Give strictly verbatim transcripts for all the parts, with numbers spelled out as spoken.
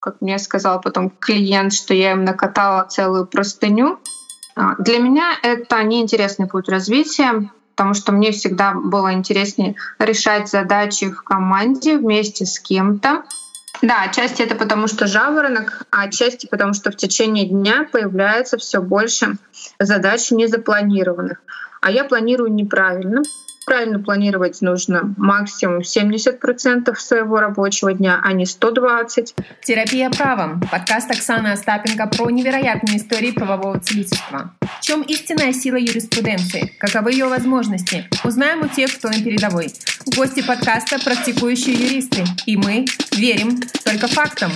как мне сказал потом клиент, что я им накатала целую простыню. Для меня это неинтересный путь развития, потому что мне всегда было интереснее решать задачи в команде вместе с кем-то. Да, отчасти это потому, что жаворонок, а отчасти потому, что в течение дня появляется все больше задач незапланированных. А я планирую неправильно. Правильно планировать нужно максимум семьдесят процентов своего рабочего дня, а не сто двадцать процентов. «Терапия правом» — подкаст Оксаны Остапенко про невероятные истории правового целительства. В чем истинная сила юриспруденции? Каковы ее возможности? Узнаем у тех, кто на передовой. Гости подкаста — практикующие юристы. И мы верим только фактам.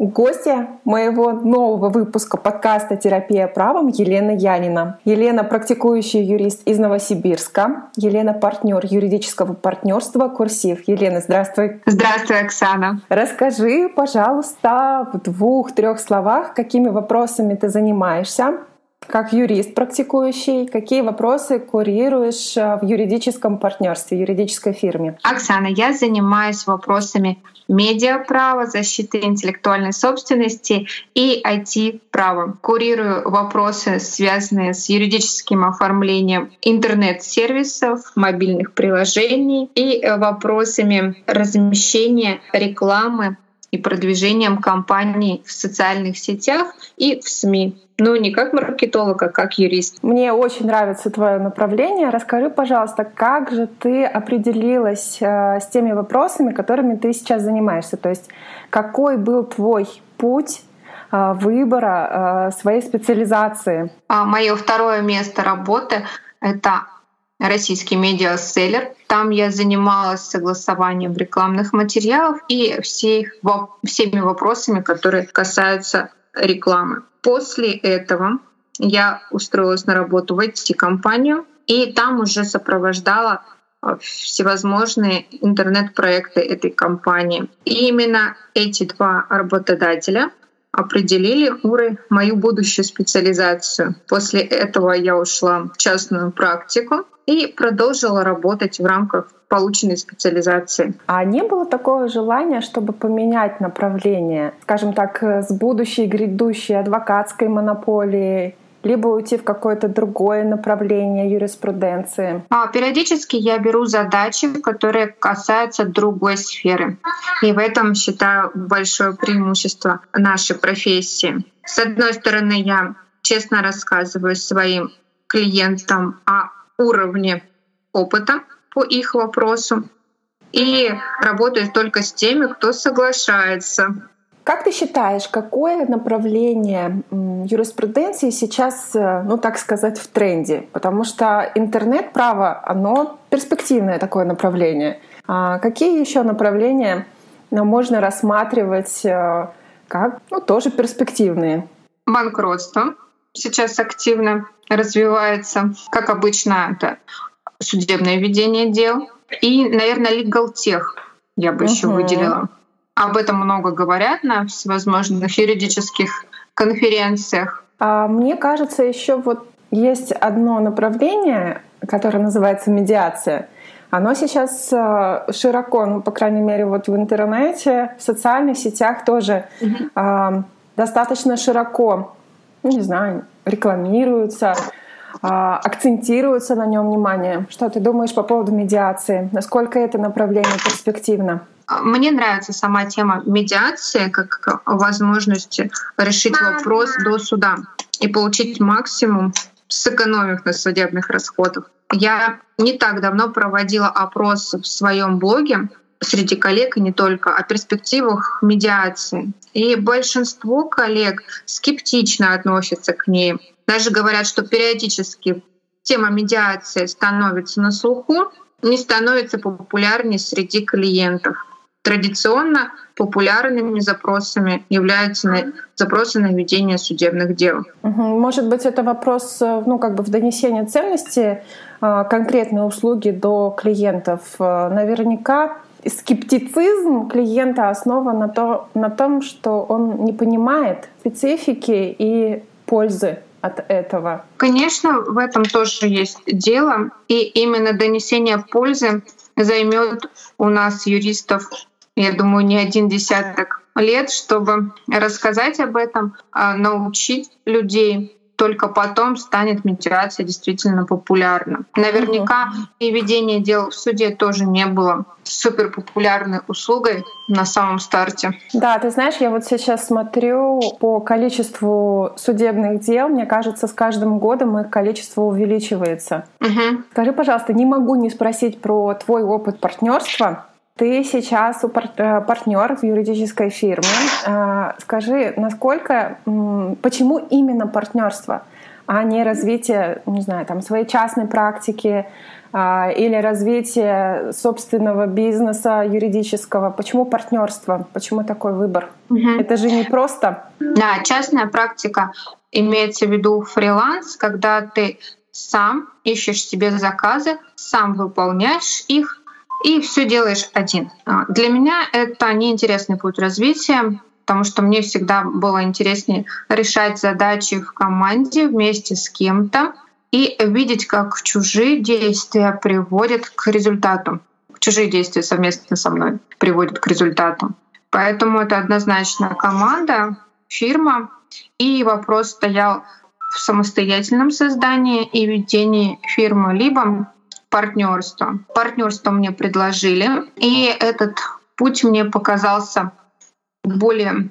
Гостья моего нового выпуска подкаста «Терапия правом» Елена Янина. Елена — практикующий юрист из Новосибирска. Елена — партнер юридического партнерства «Курсив». Елена, здравствуй. Здравствуй, Оксана. Расскажи, пожалуйста, в двух-трех словах, какими вопросами ты занимаешься как юрист практикующий, какие вопросы курируешь в юридическом партнерстве, юридической фирме? Оксана, я занимаюсь вопросами медиаправа, защиты интеллектуальной собственности и ай ти-права. Курирую вопросы, связанные с юридическим оформлением интернет-сервисов, мобильных приложений и вопросами размещения рекламы и продвижением компаний в социальных сетях и в СМИ. Ну, не как маркетолог, а как юрист. Мне очень нравится твое направление. Расскажи, пожалуйста, как же ты определилась с теми вопросами, которыми ты сейчас занимаешься? То есть какой был твой путь выбора своей специализации? Мое второе место работы — это «Российский медиаселлер». Там я занималась согласованием рекламных материалов и всех, всеми вопросами, которые касаются рекламы. После этого я устроилась на работу в ай ти-компанию и там уже сопровождала всевозможные интернет-проекты этой компании. И именно эти два работодателя определили мою будущую специализацию. После этого я ушла в частную практику и продолжила работать в рамках полученной специализации. А не было такого желания, чтобы поменять направление, скажем так, с будущей грядущей адвокатской монополии, либо уйти в какое-то другое направление юриспруденции? А, периодически я беру задачи, которые касаются другой сферы. И в этом, считаю, большое преимущество нашей профессии. С одной стороны, я честно рассказываю своим клиентам о уровне опыта по их вопросу и работаю только с теми, кто соглашается. Как ты считаешь, какое направление юриспруденции сейчас, ну так сказать, в тренде? Потому что интернет-право, оно перспективное такое направление. А какие еще направления можно рассматривать как, ну, тоже перспективные? Банкротство сейчас активно развивается. Как обычно, это судебное ведение дел и, наверное, legal tech я бы угу. еще выделила. Об этом много говорят на всевозможных юридических конференциях. Мне кажется, еще вот есть одно направление, которое называется медиация. Оно сейчас широко, ну, по крайней мере, вот в интернете, в социальных сетях тоже mm-hmm. достаточно широко, не знаю, рекламируется, акцентируется на нем внимание. Что ты думаешь по поводу медиации? Насколько это направление перспективно? Мне нравится сама тема медиации как возможности решить вопрос до суда и получить максимум сэкономив на судебных расходах. Я не так давно проводила опрос в своем блоге среди коллег, и не только, о перспективах медиации. И большинство коллег скептично относятся к ней. Даже говорят, что периодически тема медиации становится на слуху, не становится популярнее среди клиентов. Традиционно популярными запросами являются запросы на ведение судебных дел. Может быть, это вопрос, ну, как бы в донесении ценности конкретной услуги до клиентов. Наверняка скептицизм клиента основан на, то, на том, что он не понимает специфики и пользы от этого. Конечно, в этом тоже есть дело. И именно донесение пользы займет у нас юристов, я думаю, не один десяток лет, чтобы рассказать об этом, научить людей. Только потом станет медиация действительно популярна. Наверняка и ведение дел в суде тоже не было суперпопулярной услугой на самом старте. Да, ты знаешь, я вот сейчас смотрю по количеству судебных дел, мне кажется, с каждым годом их количество увеличивается. Угу. Скажи, пожалуйста, не могу не спросить про твой опыт партнерства. Ты сейчас партнер в юридической фирме. Скажи, насколько, почему именно партнерство, а не развитие, не знаю, там, своей частной практики или развитие собственного бизнеса юридического? Почему партнерство? Почему такой выбор? Угу. Это же не просто. Да, частная практика имеется в виду фриланс, когда ты сам ищешь себе заказы, сам выполняешь их. И все делаешь один. Для меня это неинтересный путь развития, потому что мне всегда было интереснее решать задачи в команде вместе с кем-то и видеть, как чужие действия приводят к результату. Чужие действия совместно со мной приводят к результату. Поэтому это однозначно команда, фирма. И вопрос стоял в самостоятельном создании и ведении фирмы, либо партнерство. Партнерство мне предложили, и этот путь мне показался более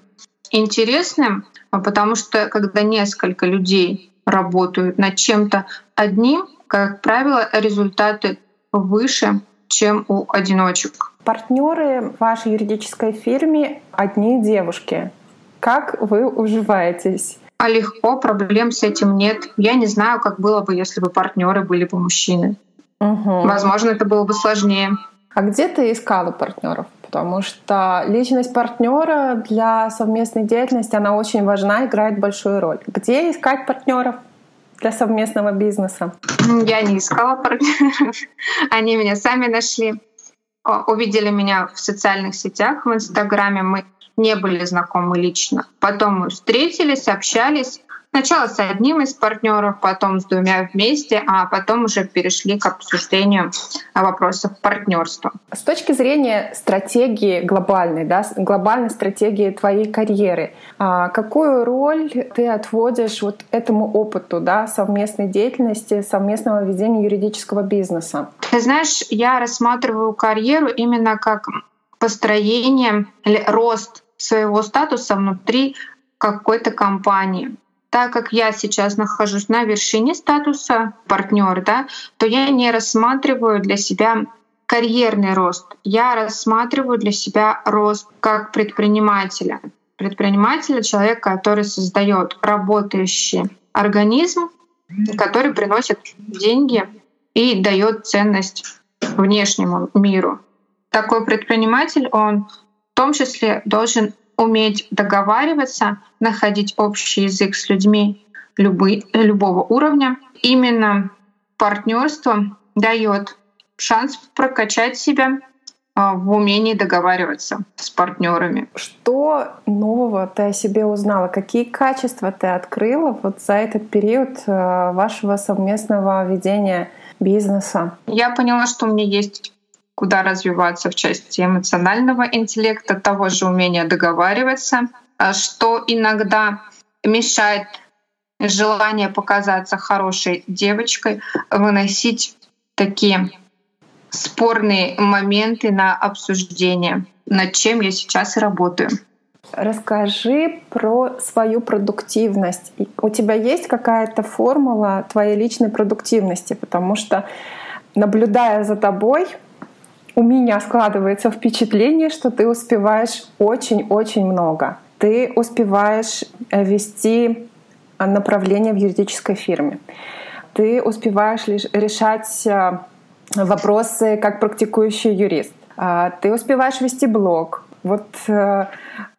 интересным, потому что когда несколько людей работают над чем-то одним, как правило, результаты выше, чем у одиночек. Партнеры в вашей юридической фирме одни девушки. Как вы уживаетесь? А легко, проблем с этим нет. Я не знаю, как было бы, если бы партнеры были бы мужчины. Угу. Возможно, это было бы сложнее. А где ты искала партнеров? Потому что личность партнера для совместной деятельности, она очень важна, играет большую роль. Где искать партнеров для совместного бизнеса? Я не искала партнеров. Они меня сами нашли. Увидели меня в социальных сетях, в Инстаграме. Мы не были знакомы лично. Потом мы встретились, общались. Сначала с одним из партнеров, потом с двумя вместе, а потом уже перешли к обсуждению вопросов партнерства. С точки зрения стратегии глобальной, да, глобальной стратегии твоей карьеры, какую роль ты отводишь вот этому опыту, да, совместной деятельности, совместного ведения юридического бизнеса? Ты знаешь, я рассматриваю карьеру именно как построение или рост своего статуса внутри какой-то компании. Так как я сейчас нахожусь на вершине статуса партнер, да, то я не рассматриваю для себя карьерный рост. Я рассматриваю для себя рост как предпринимателя. Предпринимателя — человек, который создает работающий организм, который приносит деньги и дает ценность внешнему миру. Такой предприниматель, он в том числе должен уметь договариваться, находить общий язык с людьми любы, любого уровня. Именно партнерство дает шанс прокачать себя в умении договариваться с партнерами. Что нового ты о себе узнала? Какие качества ты открыла вот за этот период вашего совместного ведения бизнеса? Я поняла, что у меня есть куда развиваться в части эмоционального интеллекта, того же умения договариваться, что иногда мешает желание показаться хорошей девочкой, выносить такие спорные моменты на обсуждение, над чем я сейчас и работаю. Расскажи про свою продуктивность. У тебя есть какая-то формула твоей личной продуктивности? Потому что, наблюдая за тобой, у меня складывается впечатление, что ты успеваешь очень-очень много. Ты успеваешь вести направление в юридической фирме. Ты успеваешь решать вопросы как практикующий юрист. Ты успеваешь вести блог. Вот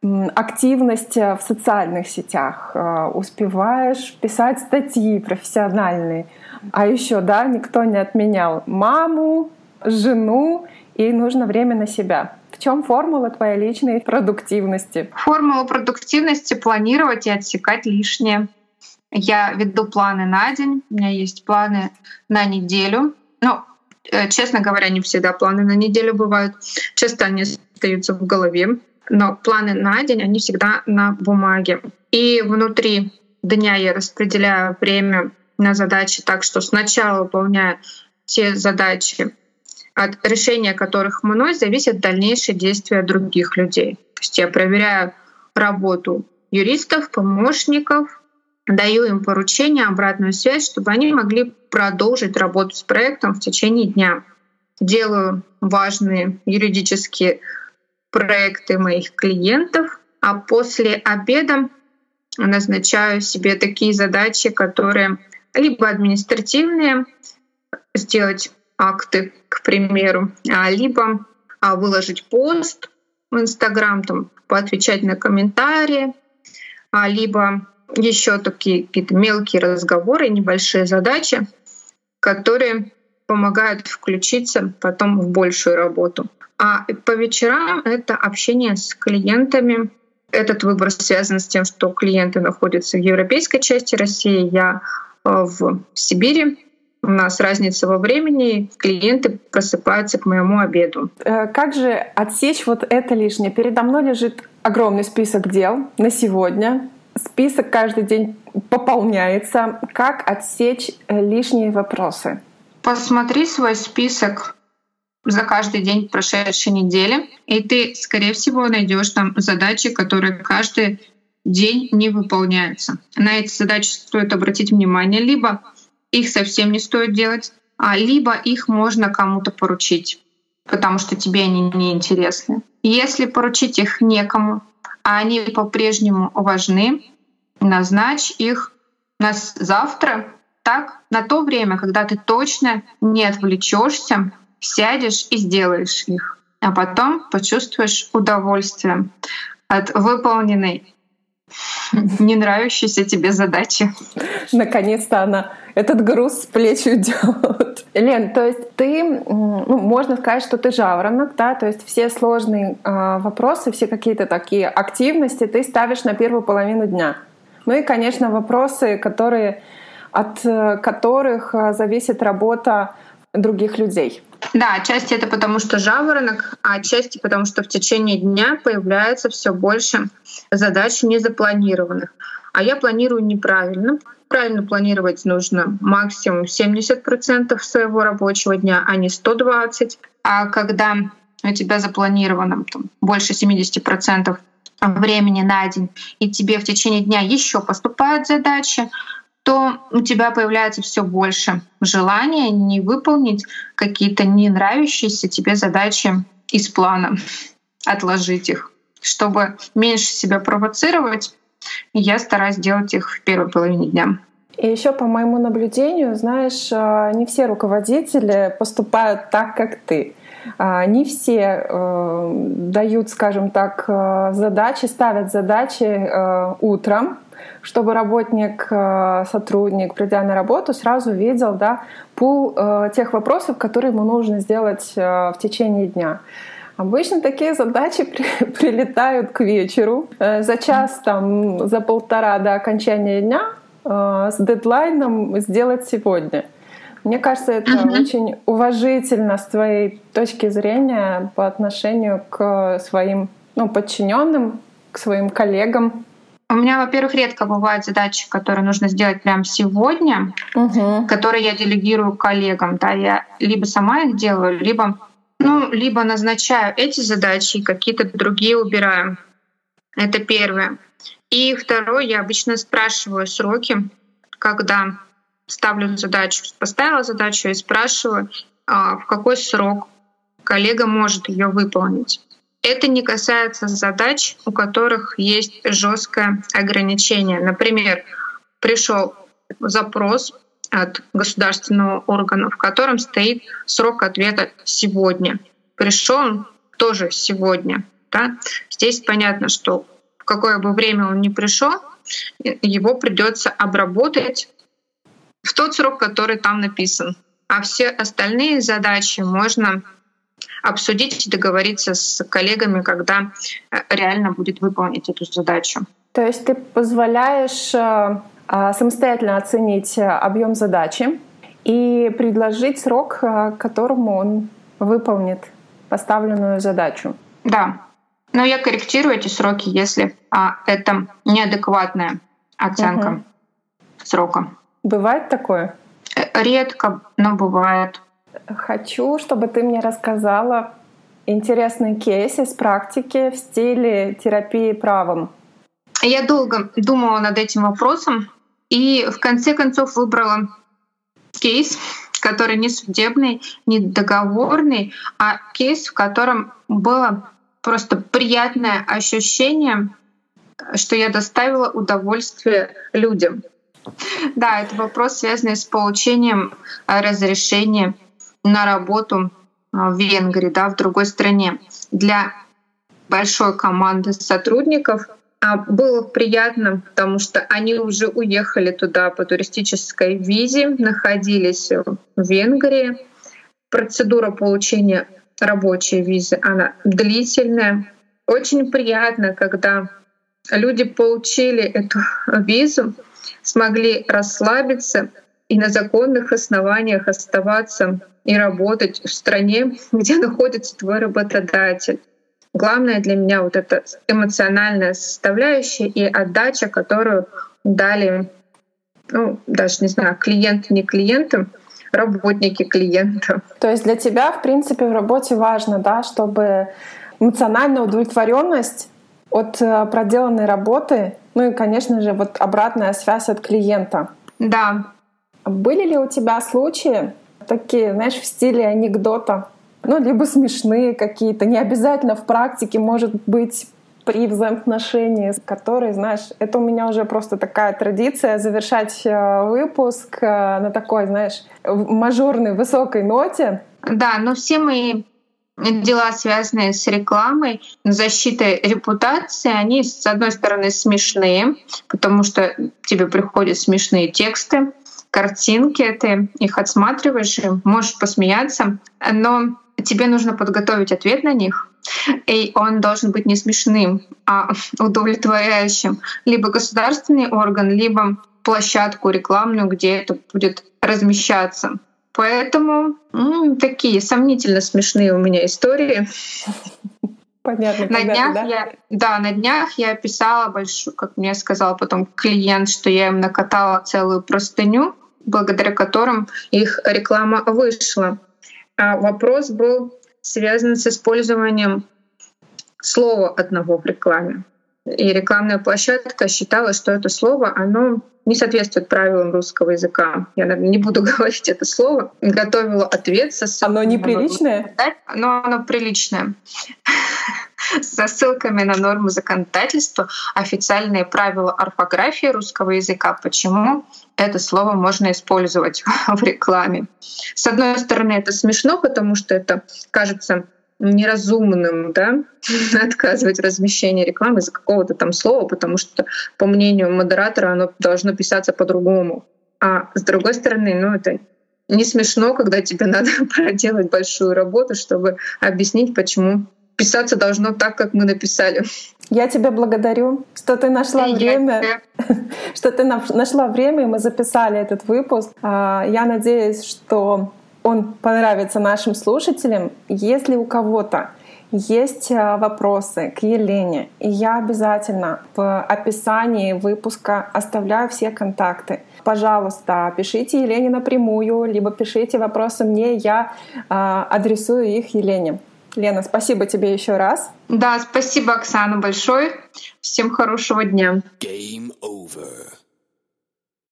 активность в социальных сетях. Успеваешь писать статьи профессиональные. А еще, да, никто не отменял маму, жену. Ей нужно время на себя. В чем формула твоей личной продуктивности? Формула продуктивности — планировать и отсекать лишнее. Я веду планы на день, у меня есть планы на неделю. Ну, честно говоря, не всегда планы на неделю бывают. Часто они остаются в голове. но планы на день, они всегда на бумаге. И внутри дня я распределяю время на задачи так, что сначала выполняю те задачи, от решения которых мной зависят дальнейшие действия других людей. То есть я проверяю работу юристов, помощников, даю им поручения, обратную связь, чтобы они могли продолжить работу с проектом в течение дня. Делаю важные юридические проекты моих клиентов, а после обеда назначаю себе такие задачи, которые либо административные, сделать акты, к примеру, либо выложить пост в Инстаграм, там, поотвечать на комментарии, либо еще такие какие-то мелкие разговоры, небольшие задачи, которые помогают включиться потом в большую работу. А по вечерам это общение с клиентами. Этот выбор связан с тем, что клиенты находятся в европейской части России, я в Сибири. У нас разница во времени, клиенты просыпаются к моему обеду. Как же отсечь вот это лишнее? Передо мной лежит огромный список дел на сегодня. Список каждый день пополняется. Как отсечь лишние вопросы? Посмотри свой список за каждый день прошедшей недели, и ты, скорее всего, найдешь там задачи, которые каждый день не выполняются. На эти задачи стоит обратить внимание, либо их совсем не стоит делать, а либо их можно кому-то поручить, потому что тебе они неинтересны. Если поручить их некому, а они по-прежнему важны, назначь их на завтра, так, на то время, когда ты точно не отвлечешься, сядешь и сделаешь их, а потом почувствуешь удовольствие от выполненной не нравящейся тебе задачи. Наконец-то она этот груз с плеч уйдет. Лен, то есть ты, ну, можно сказать, что ты жаворонок, да, то есть все сложные э, вопросы, все какие-то такие активности ты ставишь на первую половину дня. Ну и, конечно, вопросы, которые, от э, которых зависит работа других людей. Да, отчасти это потому, что жаворонок, а отчасти потому, что в течение дня появляется все больше задач незапланированных. А я планирую неправильно. Правильно планировать нужно максимум семьдесят процентов своего рабочего дня, а не сто двадцать процентов. А когда у тебя запланировано там, больше семьдесят процентов времени на день, и тебе в течение дня еще поступают задачи, то у тебя появляется все больше желания не выполнить какие-то не нравящиеся тебе задачи из плана, отложить их. Чтобы меньше себя провоцировать, я стараюсь делать их в первой половине дня. И еще по моему наблюдению, знаешь, не все руководители поступают так, как ты. Не все э, дают, скажем так, задачи, ставят задачи э, утром, чтобы работник, сотрудник, придя на работу, сразу видел, да, пул э, тех вопросов, которые ему нужно сделать э, в течение дня. Обычно такие задачи при, прилетают к вечеру, э, за час, там, за полтора до окончания дня э, с дедлайном сделать сегодня. Мне кажется, это uh-huh. очень уважительно с твоей точки зрения по отношению к своим, ну, подчиненным, к своим коллегам. У меня, во-первых, редко бывают задачи, которые нужно сделать прямо сегодня, угу. которые я делегирую коллегам. Да, я либо сама их делаю, либо, ну, либо назначаю эти задачи и какие-то другие убираю. Это первое. И второе, я обычно спрашиваю сроки, когда ставлю задачу, поставила задачу и спрашиваю, в какой срок коллега может ее выполнить. Это не касается задач, у которых есть жесткое ограничение. Например, пришел запрос от государственного органа, в котором стоит срок ответа сегодня. Пришел он тоже сегодня. Да? Здесь понятно, что в какое бы время он ни пришел, его придется обработать в тот срок, который там написан. А все остальные задачи можно обсудить и договориться с коллегами, когда реально будет выполнить эту задачу. То есть ты позволяешь самостоятельно оценить объем задачи и предложить срок, к которому он выполнит поставленную задачу. Да. Но я корректирую эти сроки, если а, это неадекватная оценка угу. срока. Бывает такое? Редко, но бывает. Хочу, чтобы ты мне рассказала интересный кейс из практики в стиле терапии правом. Я долго думала над этим вопросом и в конце концов выбрала кейс, который не судебный, не договорный, а кейс, в котором было просто приятное ощущение, что я доставила удовольствие людям. Да, это вопрос, связанный с получением разрешения на работу в Венгрии, да, в другой стране. Для большой команды сотрудников было приятно, потому что они уже уехали туда по туристической визе, находились в Венгрии. Процедура получения рабочей визы, она длительная. Очень приятно, когда люди получили эту визу, смогли расслабиться и на законных основаниях оставаться и работать в стране, где находится твой работодатель. Главное для меня вот эта эмоциональная составляющая и отдача, которую дали, ну, даже не знаю, клиент не клиентам, работники клиента. То есть для тебя, в принципе, в работе важно, да, чтобы эмоциональная удовлетворенность от проделанной работы, ну и, конечно же, вот обратная связь от клиента. Да. Были ли у тебя случаи такие, знаешь, в стиле анекдота? Ну, либо смешные какие-то, не обязательно в практике, может быть, при взаимоотношении, которые, знаешь, это у меня уже просто такая традиция завершать выпуск на такой, знаешь, мажорной высокой ноте. Да, но все мои дела, связанные с рекламой, защитой репутации, они, с одной стороны, смешные, потому что тебе приходят смешные тексты, картинки, ты их отсматриваешь, можешь посмеяться, но тебе нужно подготовить ответ на них, и он должен быть не смешным, а удовлетворяющим. Либо государственный орган, либо площадку рекламную, где это будет размещаться. Поэтому ну, такие сомнительно смешные у меня истории. Понятно, на понятно, днях да? Я, да, на днях я писала большую, как мне сказал потом клиент, что я им накатала целую простыню, благодаря которым их реклама вышла. А вопрос был связан с использованием слова одного в рекламе. И рекламная площадка считала, что это слово, оно не соответствует правилам русского языка. Я, наверное, не буду говорить это слово. Готовила ответ со ссылками. Оно неприличное? Но оно приличное. Со ссылками на нормы законодательства, официальные правила орфографии русского языка. Почему это слово можно использовать в рекламе? С одной стороны, это смешно, потому что это кажется неразумным, да, отказывать размещение рекламы из-за какого-то там слова, потому что, по мнению модератора, оно должно писаться по-другому. А с другой стороны, ну, это не смешно, когда тебе надо проделать большую работу, чтобы объяснить, почему писаться должно так, как мы написали. Я тебя благодарю, что ты нашла и время, что ты нашла время, и мы записали этот выпуск. Я надеюсь, что он понравится нашим слушателям. Если у кого-то есть вопросы к Елене, я обязательно в описании выпуска оставляю все контакты. Пожалуйста, пишите Елене напрямую, либо пишите вопросы мне, я адресую их Елене. Лена, спасибо тебе еще раз. Да, спасибо, Оксана, большое. Всем хорошего дня.